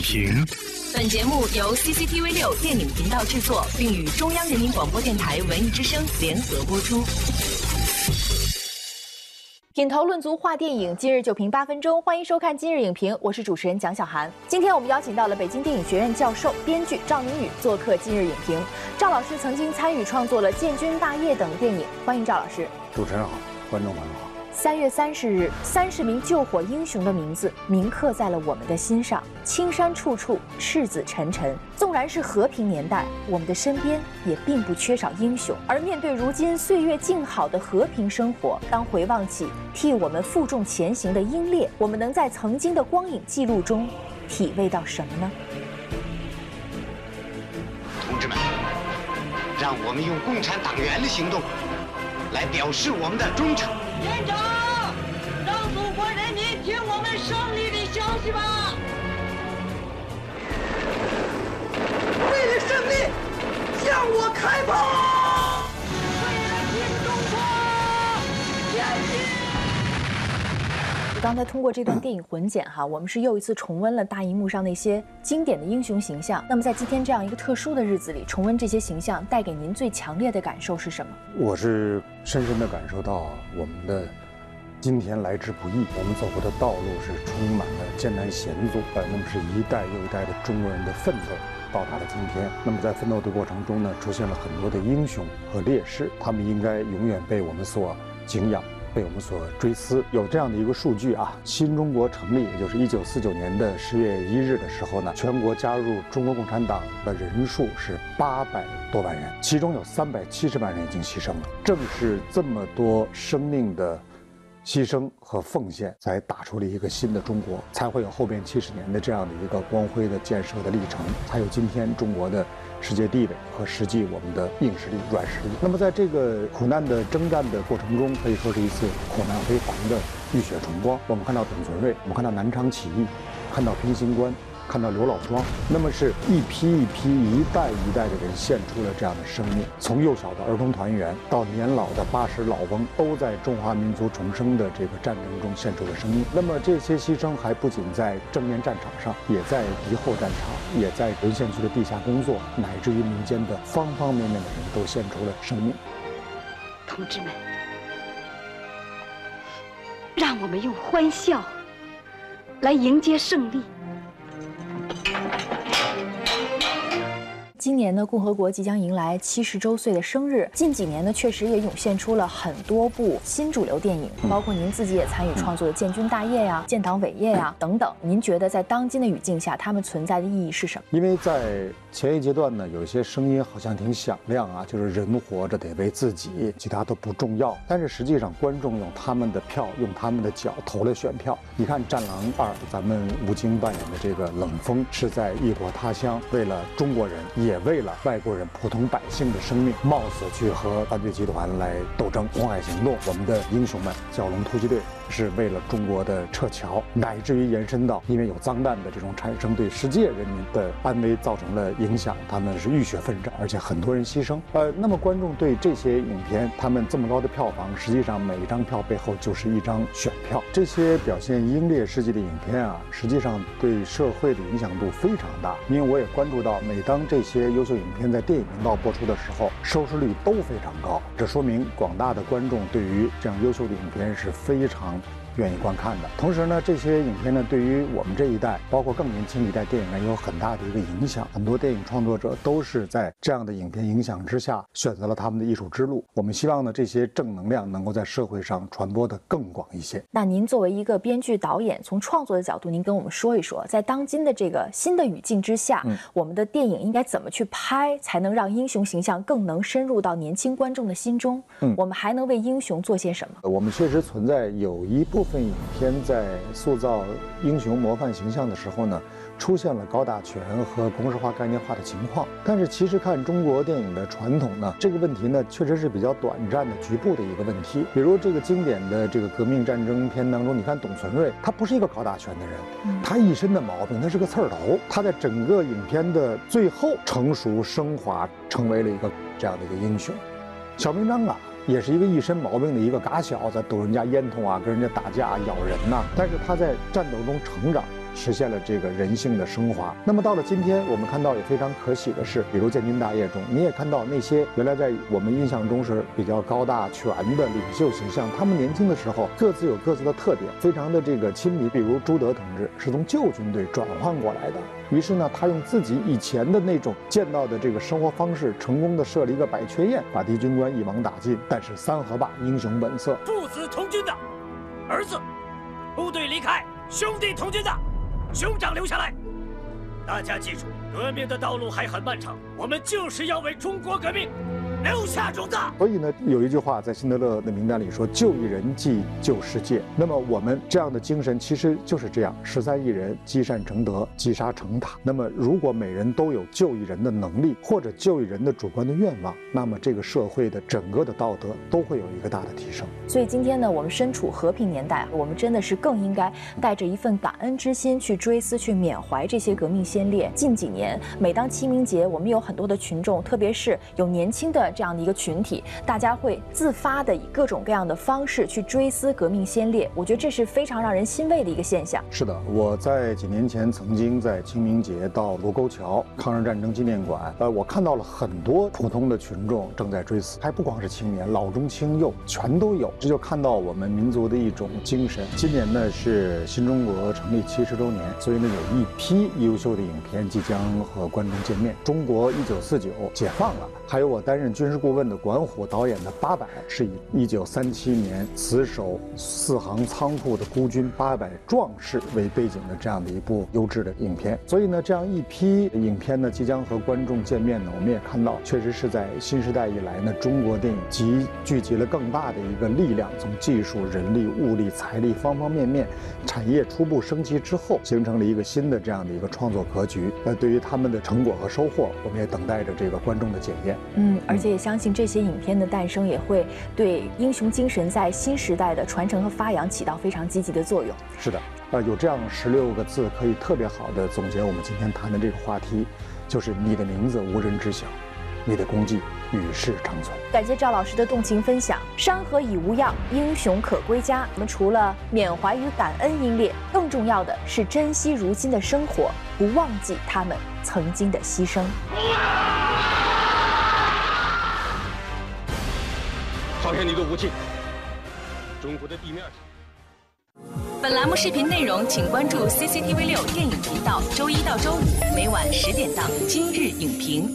影评。本节目由 CCTV6 电影频道制作，并与中央人民广播电台文艺之声联合播出。品头论足话电影，今日9评8分钟，欢迎收看今日影评，我是主持人蒋小涵。今天我们邀请到了北京电影学院教授、编剧赵明宇做客今日影评。赵老师曾经参与创作了《建军大业》等电影，欢迎赵老师。主持人好，观众朋友好。3月30日，30名救火英雄的名字铭刻在了我们的心上。青山处处赤子沉沉，纵然是和平年代，我们的身边也并不缺少英雄。而面对如今岁月静好的和平生活，当回望起替我们负重前行的英烈，我们能在曾经的光影记录中体味到什么呢？同志们，让我们用共产党员的行动来表示我们的忠诚。连长，让祖国人民听我们胜利的消息吧！为了胜利，向我开炮！为了新中国，前进！刚才通过这段电影混剪我们是又一次重温了大荧幕上那些经典的英雄形象。那么在今天这样一个特殊的日子里，重温这些形象带给您最强烈的感受是什么？我是深深地感受到我们的今天来之不易，我们走过的道路是充满了艰难险阻，那么是一代又一代的中国人的奋斗到达了今天。那么在奋斗的过程中呢，出现了很多的英雄和烈士，他们应该永远被我们所敬仰，被我们所追思。有这样的一个数据啊，新中国成立，也就是1949年10月1日的时候呢，全国加入中国共产党的人数是800多万人，其中有370万人已经牺牲了。正是这么多生命的牺牲和奉献，才打出了一个新的中国，才会有后边70年的这样的一个光辉的建设的历程，才有今天中国的世界地位和实际我们的硬实力、软实力。那么在这个苦难的征战的过程中，可以说是一次苦难非凡的浴血重光。我们看到董存瑞，我们看到南昌起义，看到平型关，看到刘老庄，那么是一批一批、一代一代的人献出了这样的生命。从幼小的儿童团员到年老的80老翁，都在中华民族重生的这个战争中献出了生命。那么这些牺牲还不仅在正面战场上，也在敌后战场，也在沦陷区的地下工作，乃至于民间的方方面面的人都献出了生命。同志们，让我们用欢笑来迎接胜利。今年呢，共和国即将迎来70周岁的生日。近几年呢，确实也涌现出了很多部新主流电影，包括您自己也参与创作的《建军大业》呀、《建党伟业》呀等等。您觉得在当今的语境下，它们存在的意义是什么？因为在前一阶段呢，有一些声音好像挺响亮啊，就是人活着得为自己，其他都不重要。但是实际上，观众用他们的票、用他们的脚投了选票。你看《战狼2》，咱们吴京扮演的这个冷锋，是在异国他乡，为了中国人，也为了外国人、普通百姓的生命，冒死去和犯罪集团来斗争。红海行动，我们的英雄们，小龙突击队，是为了中国的撤侨，乃至于延伸到因为有脏弹的这种产生，对世界人民的安危造成了影响，他们是浴血奋战，而且很多人牺牲。那么观众对这些影片，他们这么高的票房，实际上每一张票背后就是一张选票。这些表现英烈事迹的影片啊，实际上对社会的影响度非常大。因为我也关注到，每当这些优秀影片在电影频道播出的时候，收视率都非常高，这说明广大的观众对于这样优秀的影片是非常愿意观看的。同时呢，这些影片呢，对于我们这一代，包括更年轻一代电影人，有很大的一个影响。很多电影创作者都是在这样的影片影响之下，选择了他们的艺术之路。我们希望呢，这些正能量能够在社会上传播的更广一些。那您作为一个编剧导演，从创作的角度，您跟我们说一说，在当今的这个新的语境之下，我们的电影应该怎么去拍，才能让英雄形象更能深入到年轻观众的心中？我们还能为英雄做些什么？我们确实存在有一部分影片在塑造英雄模范形象的时候呢，出现了高大全和公式化、概念化的情况。但是其实看中国电影的传统呢，这个问题呢确实是比较短暂的、局部的一个问题。比如这个经典的这个革命战争片当中，你看董存瑞，他不是一个高大全的人，他一身的毛病，他是个刺儿头。他在整个影片的最后成熟升华，成为了一个这样的一个英雄。小明章啊，也是一个一身毛病的一个嘎小子，抖人家烟筒啊，跟人家打架、咬人呐。但是他在战斗中成长，实现了这个人性的升华。那么到了今天，我们看到也非常可喜的是，比如建军大业中，你也看到那些原来在我们印象中是比较高大全的领袖形象，他们年轻的时候各自有各自的特点，非常的这个亲民。比如朱德同志是从旧军队转换过来的，于是呢，他用自己以前的那种见到的这个生活方式，成功的设了一个百雀宴，把敌军官一网打尽。但是三河坝英雄本色，父子同军的儿子，部队离开，兄弟同军的。 兄长留下来，大家记住，革命的道路还很漫长，我们就是要为中国革命留下种子。所以呢，有一句话在辛德勒的名单里说：“救一人即救世界。”那么我们这样的精神其实就是这样：13亿人积善成德，积沙成塔。那么如果每人都有救一人的能力，或者救一人的主观的愿望，那么这个社会的整个的道德都会有一个大的提升。所以今天呢，我们身处和平年代，我们真的是更应该带着一份感恩之心去追思、去缅怀这些革命先烈。近几年，每当清明节，我们有很多的群众，特别是有年轻的。 这样的一个群体，大家会自发的以各种各样的方式去追思革命先烈，我觉得这是非常让人欣慰的一个现象。是的，我在几年前曾经在清明节到卢沟桥抗日战争纪念馆，我看到了很多普通的群众正在追思，还不光是青年，老中青幼全都有，这就看到我们民族的一种精神。今年呢是新中国成立70周年，所以呢有一批优秀的影片即将和观众见面。中国1949解放了，还有我担任。 军事顾问的管虎导演的《八佰》是以1937年死守四行仓库的孤军800壮士为背景的这样的一部优质的影片。所以呢，这样一批影片呢即将和观众见面呢，我们也看到，确实是在新时代以来呢，中国电影聚集了更大的一个力量，从技术、人力、物力、财力方方面面，产业初步升级之后，形成了一个新的这样的一个创作格局。那对于他们的成果和收获，我们也等待着这个观众的检验。而且。 也相信这些影片的诞生也会对英雄精神在新时代的传承和发扬起到非常积极的作用。是的，有这样16个字可以特别好的总结我们今天谈的这个话题，就是你的名字无人知晓，你的功绩与世长存。感谢赵老师的动情分享。山河已无恙，英雄可归家。我们除了缅怀与感恩英烈，更重要的是珍惜如今的生活，不忘记他们曾经的牺牲。放下你的武器！中国的地面上。本栏目视频内容，请关注 CCTV6 电影频道，周一到周五每晚10点档《今日影评》。